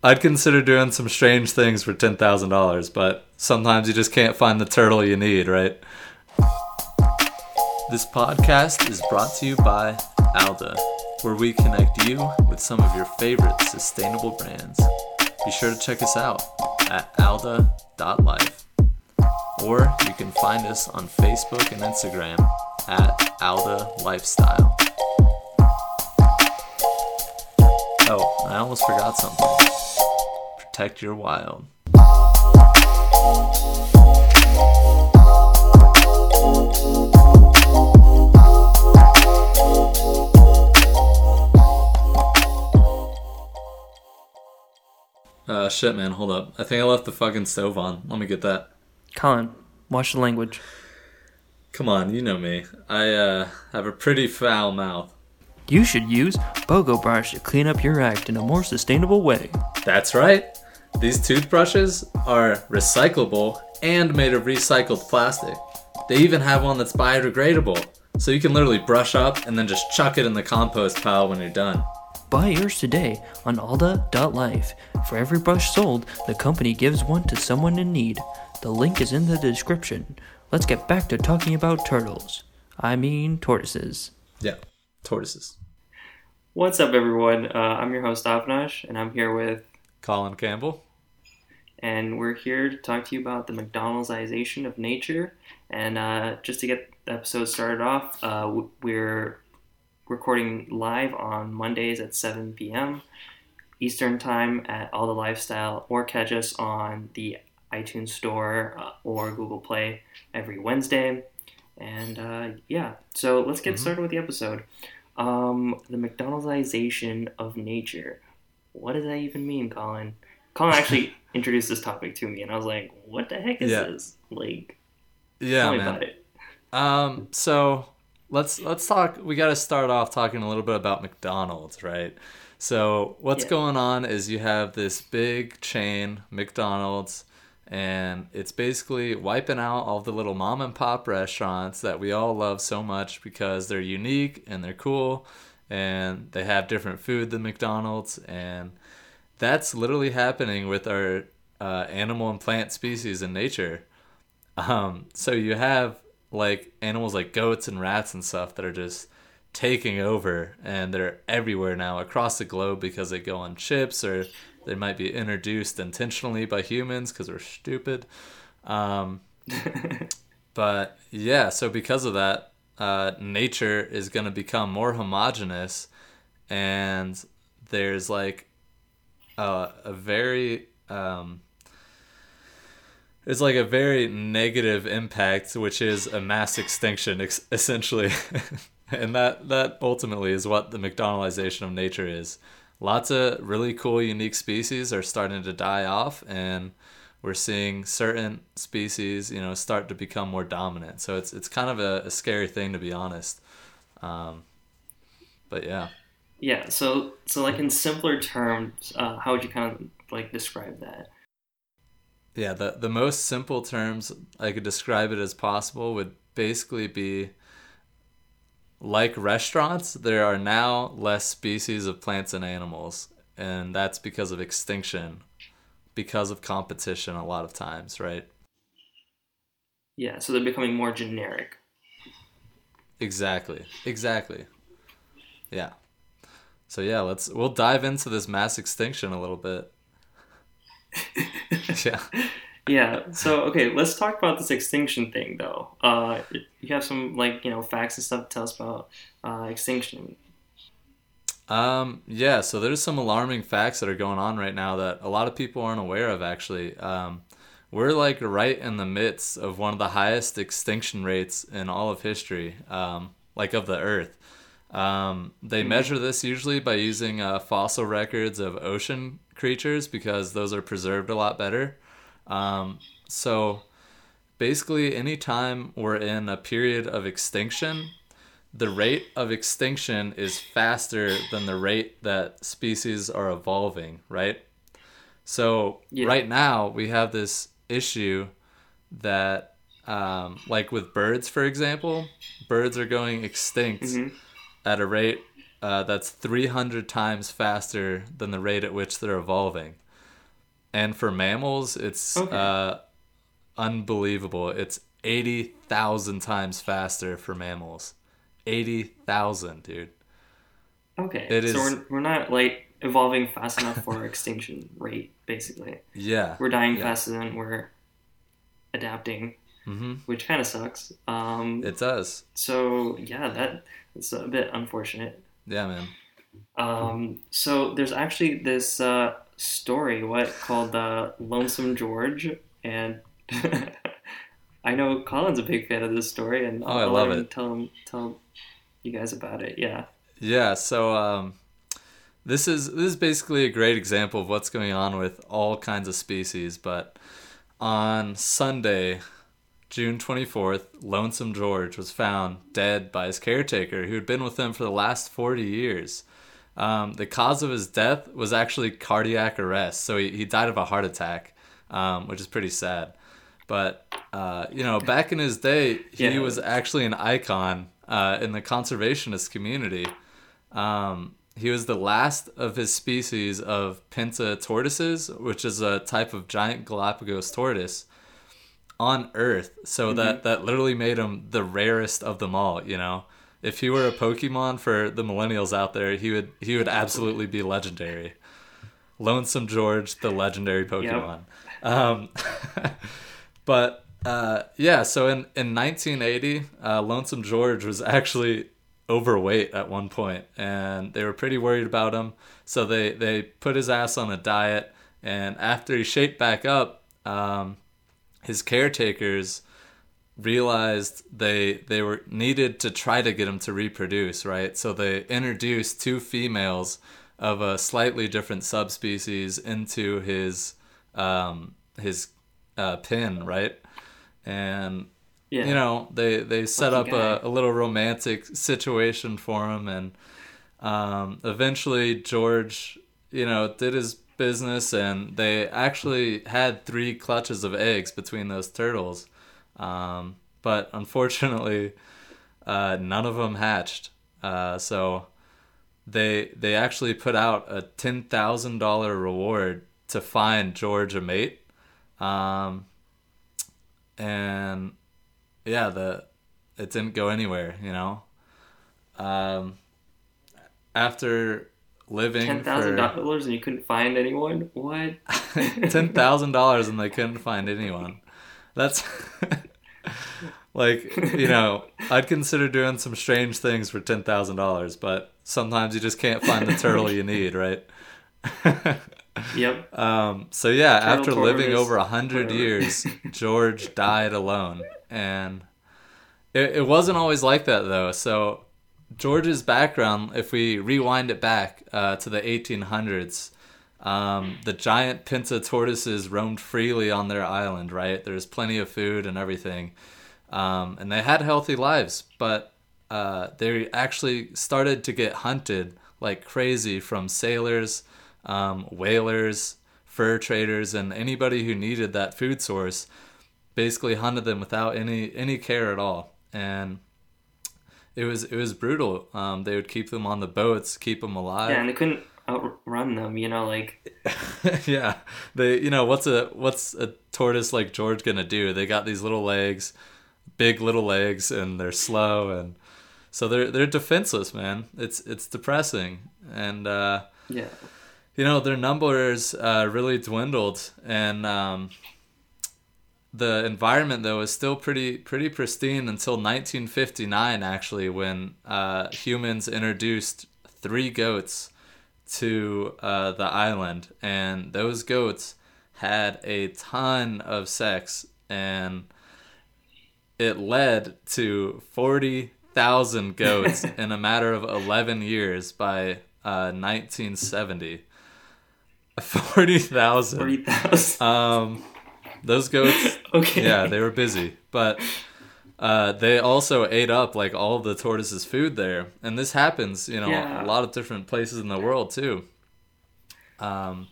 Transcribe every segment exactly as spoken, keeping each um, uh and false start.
I'd consider doing some strange things for ten thousand dollars, but sometimes you just can't find the turtle you need, right? This podcast is brought to you by Alda, where we connect you with some of your favorite sustainable brands. Be sure to check us out at alda dot life. Or you can find us on Facebook and Instagram at Alda Lifestyle. Oh, I almost forgot something. Protect your wild. Uh, shit, man, hold up. I think I left the fucking stove on. Let me get that. Colin, watch the language. Come on, you know me. I uh, have a pretty foul mouth. You should use BOGO Brush to clean up your act in a more sustainable way. That's right. These toothbrushes are recyclable and made of recycled plastic. They even have one that's biodegradable, so you can literally brush up and then just chuck it in the compost pile when you're done. Buy yours today on alda dot life. For every brush sold, the company gives one to someone in need. The link is in the description. Let's get back to talking about turtles. I mean tortoises. Yeah, tortoises. What's up, everyone? Uh, I'm your host, Avinash, and I'm here with... Colin Campbell. And we're here to talk to you about the McDonaldization of nature. And uh, just to get the episode started off, uh, we're... recording live on Mondays at seven p.m. Eastern Time at All the Lifestyle, or catch us on the iTunes Store uh, or Google Play every Wednesday. And uh, yeah, so let's get mm-hmm. started with the episode. Um, the McDonaldization of nature. What does that even mean, Colin? Colin actually introduced this topic to me, and I was like, "What the heck is yeah. this?" Like, yeah, tell me man. about it. Um, so. Let's let's talk. We got to start off talking a little bit about McDonald's, right? So what's yeah. going on is you have this big chain, McDonald's, and it's basically wiping out all the little mom and pop restaurants that we all love so much because they're unique and they're cool and they have different food than McDonald's. And that's literally happening with our uh, animal and plant species in nature. Um, so you have... like animals like goats and rats and stuff that are just taking over, and they're everywhere now across the globe because they go on chips, or they might be introduced intentionally by humans because we're stupid. Um, but yeah, so because of that, uh, nature is going to become more homogenous, and there's like a, a very... Um, It's like a very negative impact, which is a mass extinction, ex- essentially. And that, that ultimately is what the McDonaldization of nature is. Lots of really cool, unique species are starting to die off, and we're seeing certain species, you know, start to become more dominant. So it's it's kind of a, a scary thing, to be honest. Um, but yeah. Yeah, so, so like in simpler terms, uh, how would you kind of like describe that? Yeah, the, the most simple terms I could describe it as possible would basically be like restaurants. There are now less species of plants and animals, and that's because of extinction, because of competition a lot of times, right? Yeah, so they're becoming more generic. Exactly, exactly. Yeah. So yeah, let's we'll dive into this mass extinction a little bit. yeah yeah so okay let's talk about this extinction thing though. Uh you have some like you know facts and stuff to tell us about uh extinction. Um yeah so there's some alarming facts that are going on right now that a lot of people aren't aware of, actually. Um we're like right in the midst of one of the highest extinction rates in all of history, um like of the earth. Um they mm-hmm. measure this usually by using uh fossil records of ocean creatures because those are preserved a lot better. Um, so basically anytime we're in a period of extinction, the rate of extinction is faster than the rate that species are evolving, right? So yeah. right now we have this issue that um, like with birds, for example, birds are going extinct mm-hmm. at a rate Uh, that's three hundred times faster than the rate at which they're evolving. And for mammals, it's okay. uh, unbelievable. It's eighty thousand times faster for mammals. eighty thousand, dude. Okay, it so is... we're, we're not, like, evolving fast enough for our extinction rate, basically. Yeah. We're dying yeah. faster than we're adapting, mm-hmm. which kind of sucks. Um, it does. So, yeah, that that's a bit unfortunate. Yeah, man. Um, so there's actually this... Uh, story what called the uh, Lonesome George, and I know Colin's a big fan of this story, and I'll oh, I love it. Tell him, tell you guys about it. Yeah, yeah. So um, this is this is basically a great example of what's going on with all kinds of species. But on Sunday, June twenty-fourth, Lonesome George was found dead by his caretaker, who had been with him for the last forty years. Um, the cause of his death was actually cardiac arrest. So he, he died of a heart attack, um, which is pretty sad. But, uh, you know, back in his day, he yeah. was actually an icon uh, in the conservationist community. Um, he was the last of his species of Pinta tortoises, which is a type of giant Galapagos tortoise, on Earth. So mm-hmm. that, that literally made him the rarest of them all, you know. If he were a Pokemon for the millennials out there, he would he would absolutely be legendary. Lonesome George, the legendary Pokemon. Yep. Um, but, uh, yeah, so in, in nineteen eighty, uh, Lonesome George was actually overweight at one point, and they were pretty worried about him, so they, they put his ass on a diet, and after he shaped back up, um, his caretakers... realized they they were needed to try to get him to reproduce, right? So they introduced two females of a slightly different subspecies into his um his uh pen, right? And yeah. you know, they they set Lucky up a, a little romantic situation for him, and um eventually George, you know, did his business, and they actually had three clutches of eggs between those turtles. Um, but unfortunately, uh, none of them hatched. Uh, so they, they actually put out a ten thousand dollars reward to find George a mate. Um, and yeah, the, it didn't go anywhere, you know, um, after living ten thousand dollars and you couldn't find anyone. What? ten thousand dollars and they couldn't find anyone. That's like, you know, I'd consider doing some strange things for ten thousand dollars, but sometimes you just can't find the turtle you need, right? Yep. Um, so, yeah, turtle after living over one hundred years, George died alone. And it, it wasn't always like that, though. So George's background, if we rewind it back uh, to the eighteen hundreds, Um, the giant Pinta tortoises roamed freely on their island, right? There's plenty of food and everything. Um, and they had healthy lives, but uh, they actually started to get hunted like crazy from sailors, um, whalers, fur traders, and anybody who needed that food source basically hunted them without any, any care at all. And it was, it was brutal. Um, they would keep them on the boats, keep them alive. Yeah, and they couldn't outrun them, you know, like yeah, they, you know, what's a what's a tortoise like George gonna do? They got these little legs, big little legs, and they're slow, and so they're they're defenseless, man. It's it's depressing, and uh, yeah, you know, their numbers uh, really dwindled, and um, the environment though is still pretty pretty pristine until nineteen fifty-nine, actually, when uh, humans introduced three goats to uh, the island, and those goats had a ton of sex, and it led to forty thousand goats in a matter of eleven years by uh, nineteen seventy. forty thousand. forty thousand. Um, those goats, okay. yeah, they were busy, but... Uh, they also ate up like all of the tortoises' food there, and this happens, you know, yeah. a lot of different places in the world too. Um,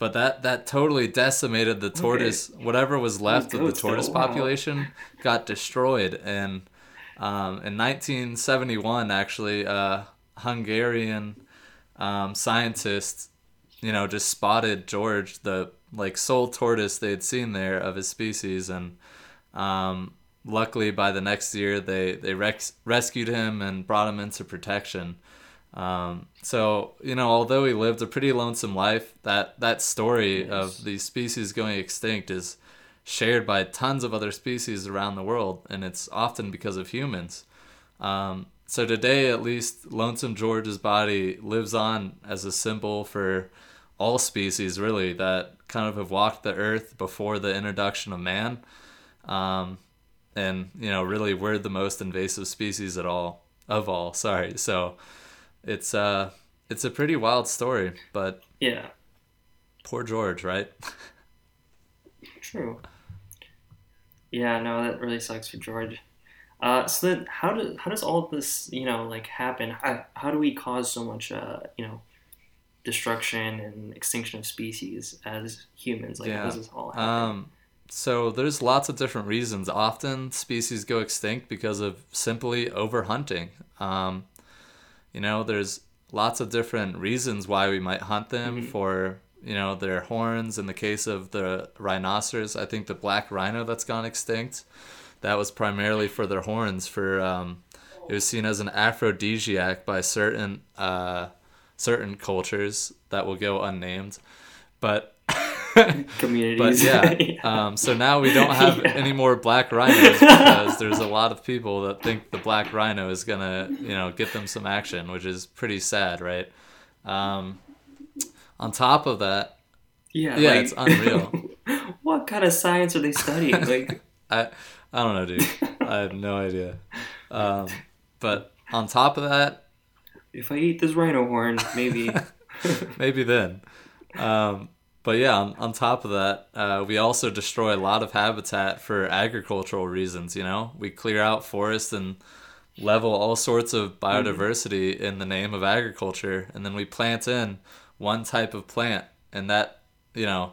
but that that totally decimated the tortoise. Okay. Whatever was left of the tortoise so, population wow. got destroyed. And um, in nineteen seventy-one, actually, uh, Hungarian um, scientists you know, just spotted George, the like sole tortoise they had seen there of his species. And um, luckily by the next year they, they rex- rescued him and brought him into protection. Um, so, you know, although he lived a pretty lonesome life, that, that story yes. of these species going extinct is shared by tons of other species around the world, and it's often because of humans. Um, so today, at least, Lonesome George's body lives on as a symbol for all species, really, that kind of have walked the earth before the introduction of man. Um, and, you know, really, we're the most invasive species at all, of all, sorry. So it's, uh, it's a pretty wild story, but yeah, poor George, right? True. Yeah, no, that really sucks for George. Uh, so then, how do how does all of this, you know, like happen? How, how do we cause so much, uh, you know, destruction and extinction of species as humans? Like, yeah. how does this all happen? Um, so there's lots of different reasons. Often species go extinct because of simply overhunting. Um, you know, there's lots of different reasons why we might hunt them mm-hmm. for, you know, their horns. In the case of the rhinoceros, I think the black rhino that's gone extinct, that was primarily for their horns. For um, it was seen as an aphrodisiac by certain uh, certain cultures that will go unnamed, but communities. But yeah, yeah. Um, so now we don't have yeah. any more black rhinos because there's a lot of people that think the black rhino is gonna, you know, get them some action, which is pretty sad, right? Um, On top of that, yeah, yeah, like, it's unreal. What kind of science are they studying? Like, I, I don't know, dude. I have no idea. Um, but on top of that, if I eat this rhino horn, maybe, maybe then. Um, but yeah, on, on top of that, uh, we also destroy a lot of habitat for agricultural reasons. You know, we clear out forests and level all sorts of biodiversity mm-hmm. in the name of agriculture, and then we plant in one type of plant, and that, you know,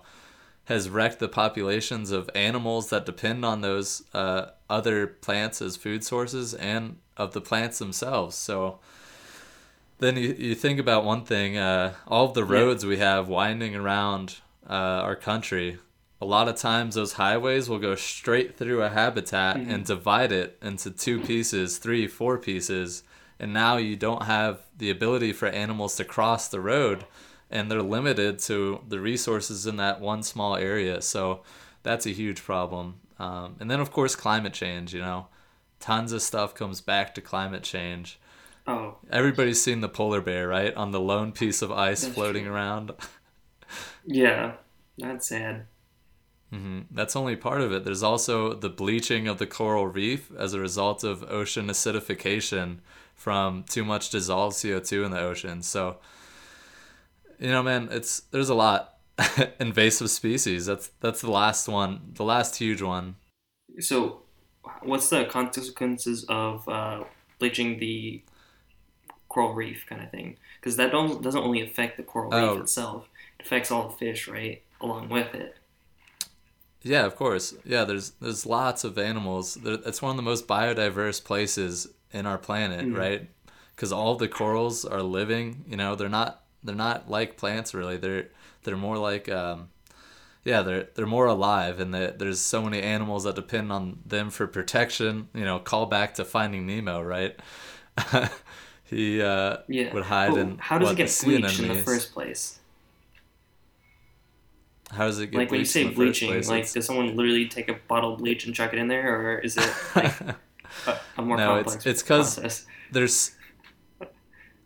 has wrecked the populations of animals that depend on those uh, other plants as food sources and of the plants themselves. So then you, you think about one thing, uh, all of the roads yeah. we have winding around uh, our country, a lot of times those highways will go straight through a habitat mm-hmm. and divide it into two pieces, three, four pieces, and now you don't have the ability for animals to cross the road, and they're limited to the resources in that one small area. So that's a huge problem. Um, and then, of course, climate change, you know. Tons of stuff comes back to climate change. Oh. Everybody's seen the polar bear, right? On the lone piece of ice that's floating true. Around. Yeah, that's sad. Mm-hmm. That's only part of it. There's also the bleaching of the coral reef as a result of ocean acidification from too much dissolved C O two in the ocean. So, you know, man, it's there's a lot. Invasive species. That's that's the last one, the last huge one. So, what's the consequences of uh, bleaching the coral reef kind of thing? Because that don't, doesn't only affect the coral oh. reef itself. It affects all the fish, right, along with it. Yeah, of course. Yeah, there's there's lots of animals. It's one of the most biodiverse places in our planet, mm-hmm. right? Because all the corals are living. You know, they're not they're not like plants really. They're they're more like um, yeah, they're they're more alive, and they, there's so many animals that depend on them for protection. You know, call back to Finding Nemo, right? he uh, yeah. would hide well, in. How does what, it get bleached in the first place? How does it get like when you say bleaching? Like, does someone literally take a bottle of bleach and chuck it in there, or is it like a, a more no, complex? No, it's because there's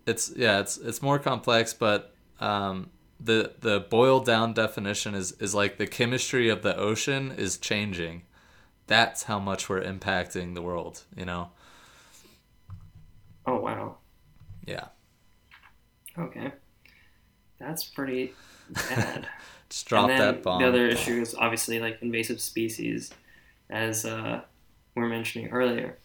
it's yeah, it's it's more complex, but um, the the boiled down definition is is like the chemistry of the ocean is changing. That's how much we're impacting the world, you know. Oh wow. Yeah. Okay, that's pretty bad. Just drop and then that bomb. The other issue is obviously like invasive species, as uh, we were mentioning earlier.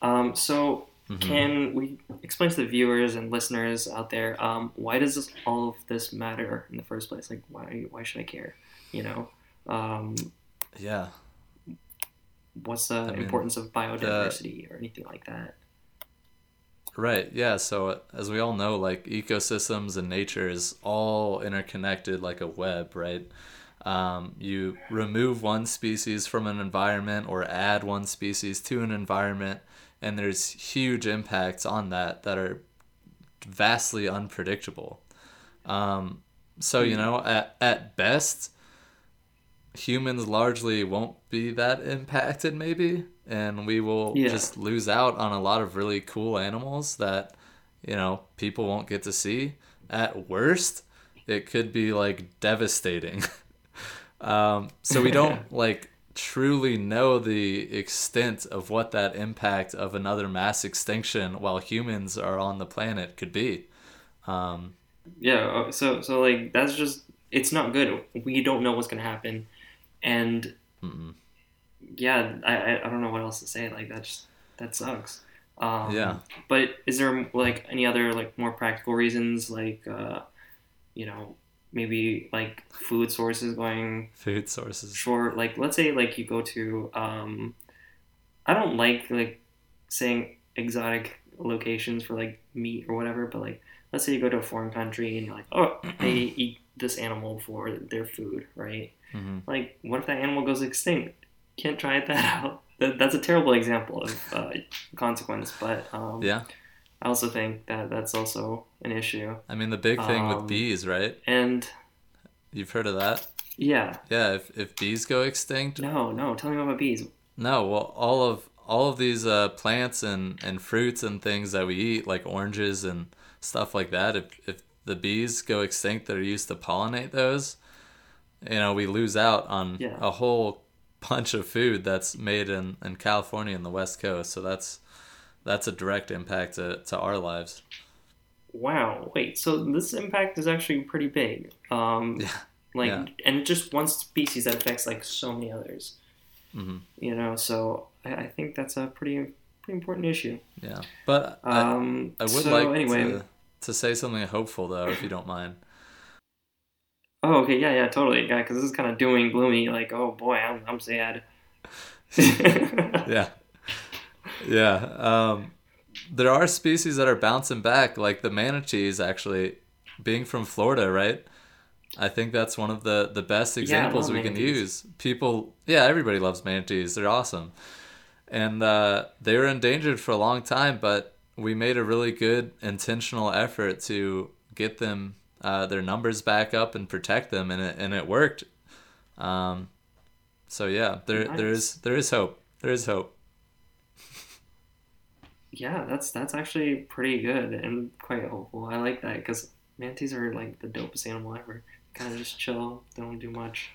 Um, so mm-hmm. can we explain to the viewers and listeners out there um, why does this, all of this matter in the first place? Like why why should I care? You know. Um, yeah. What's the I mean, importance of biodiversity the, or anything like that? Right, yeah. So as we all know, like, ecosystems and nature is all interconnected like a web, right? Um, you remove one species from an environment or add one species to an environment, and there's huge impacts on that that are vastly unpredictable. Um, so, you know, at, at best, humans largely won't be that impacted, maybe, and we will yeah. just lose out on a lot of really cool animals that, you know, people won't get to see. At worst, it could be, like, devastating. um, so we don't, like, truly know the extent of what that impact of another mass extinction while humans are on the planet could be. Um, yeah, so, so, like, that's just, it's not good. We don't know what's going to happen. And mm-mm. yeah, I I don't know what else to say. Like, that just, that sucks. Um, yeah. But is there, like, any other, like, more practical reasons? Like, uh, you know, maybe like food sources going food sources. Sure. Like, let's say, like, you go to, um, I don't like, like, saying exotic locations for, like, meat or whatever, but, like, let's say you go to a foreign country and you're like, oh, they eat this animal for their food, right? Mm-hmm. Like, what if that animal goes extinct? Can't try that out. That, that's a terrible example of uh, consequence, but um, yeah, I also think that that's also an issue. I mean, the big thing um, with bees, right? And you've heard of that? Yeah. Yeah. If if bees go extinct? No, no. Tell me about bees. No. Well, all of all of these uh, plants and, and fruits and things that we eat, like oranges and stuff like that. If if the bees go extinct that are used to pollinate those, you know, we lose out on yeah. a whole bunch of food that's made in, in California and the West Coast. So that's that's a direct impact to, to our lives. Wow. Wait, so this impact is actually pretty big. Um, yeah. Like, yeah. And just one species that affects, like, so many others. Mm-hmm. You know, so I, I think that's a pretty pretty important issue. Yeah. But um, I, I would so like anyway, to, to say something hopeful, though, if you don't mind. Oh, okay, yeah, yeah, totally, yeah, because this is kind of doom and gloomy, like, oh, boy, I'm I'm sad. yeah. Yeah. Um, there are species that are bouncing back, like the manatees, actually, being from Florida, right? I think that's one of the, the best examples yeah, we manatees. can use. People, yeah, everybody loves manatees. They're awesome. And uh, they were endangered for a long time, but we made a really good intentional effort to get them Uh, their numbers back up and protect them, and it and it worked. Um, so yeah, there nice. there is there is hope. There is hope. Yeah, that's that's actually pretty good and quite hopeful. I like that because manatees are like the dopest animal ever. Kind of just chill, they don't do much.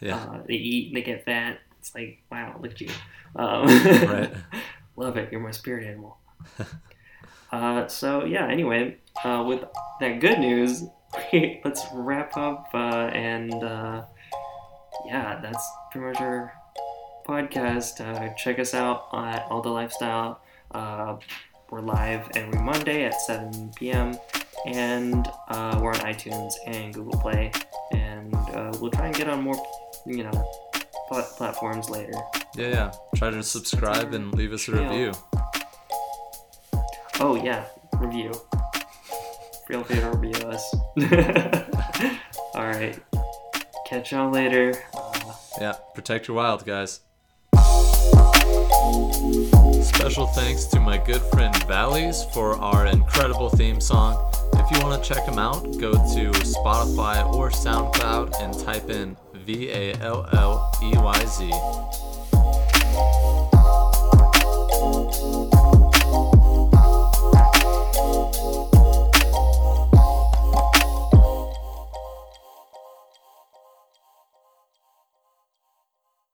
Yeah, uh, they eat, they get fat. It's like, wow, look at you. Um, right, love it. You're my spirit animal. uh, so yeah. Anyway, uh, with that good news. Let's wrap up uh, and uh, yeah, that's pretty much our podcast. Uh, check us out at Alda Lifestyle. Uh, we're live every Monday at seven p.m. and uh, we're on iTunes and Google Play, and uh, we'll try and get on more, you know, pl- platforms later. Yeah, yeah. Try to subscribe and leave us a yeah. review. Oh yeah, review. Real theater will be us. All right. Catch y'all later. Uh, yeah. Protect your wild, guys. Special thanks to my good friend valleyz for our incredible theme song. If you want to check them out, go to Spotify or SoundCloud and type in V A L L E Y Z.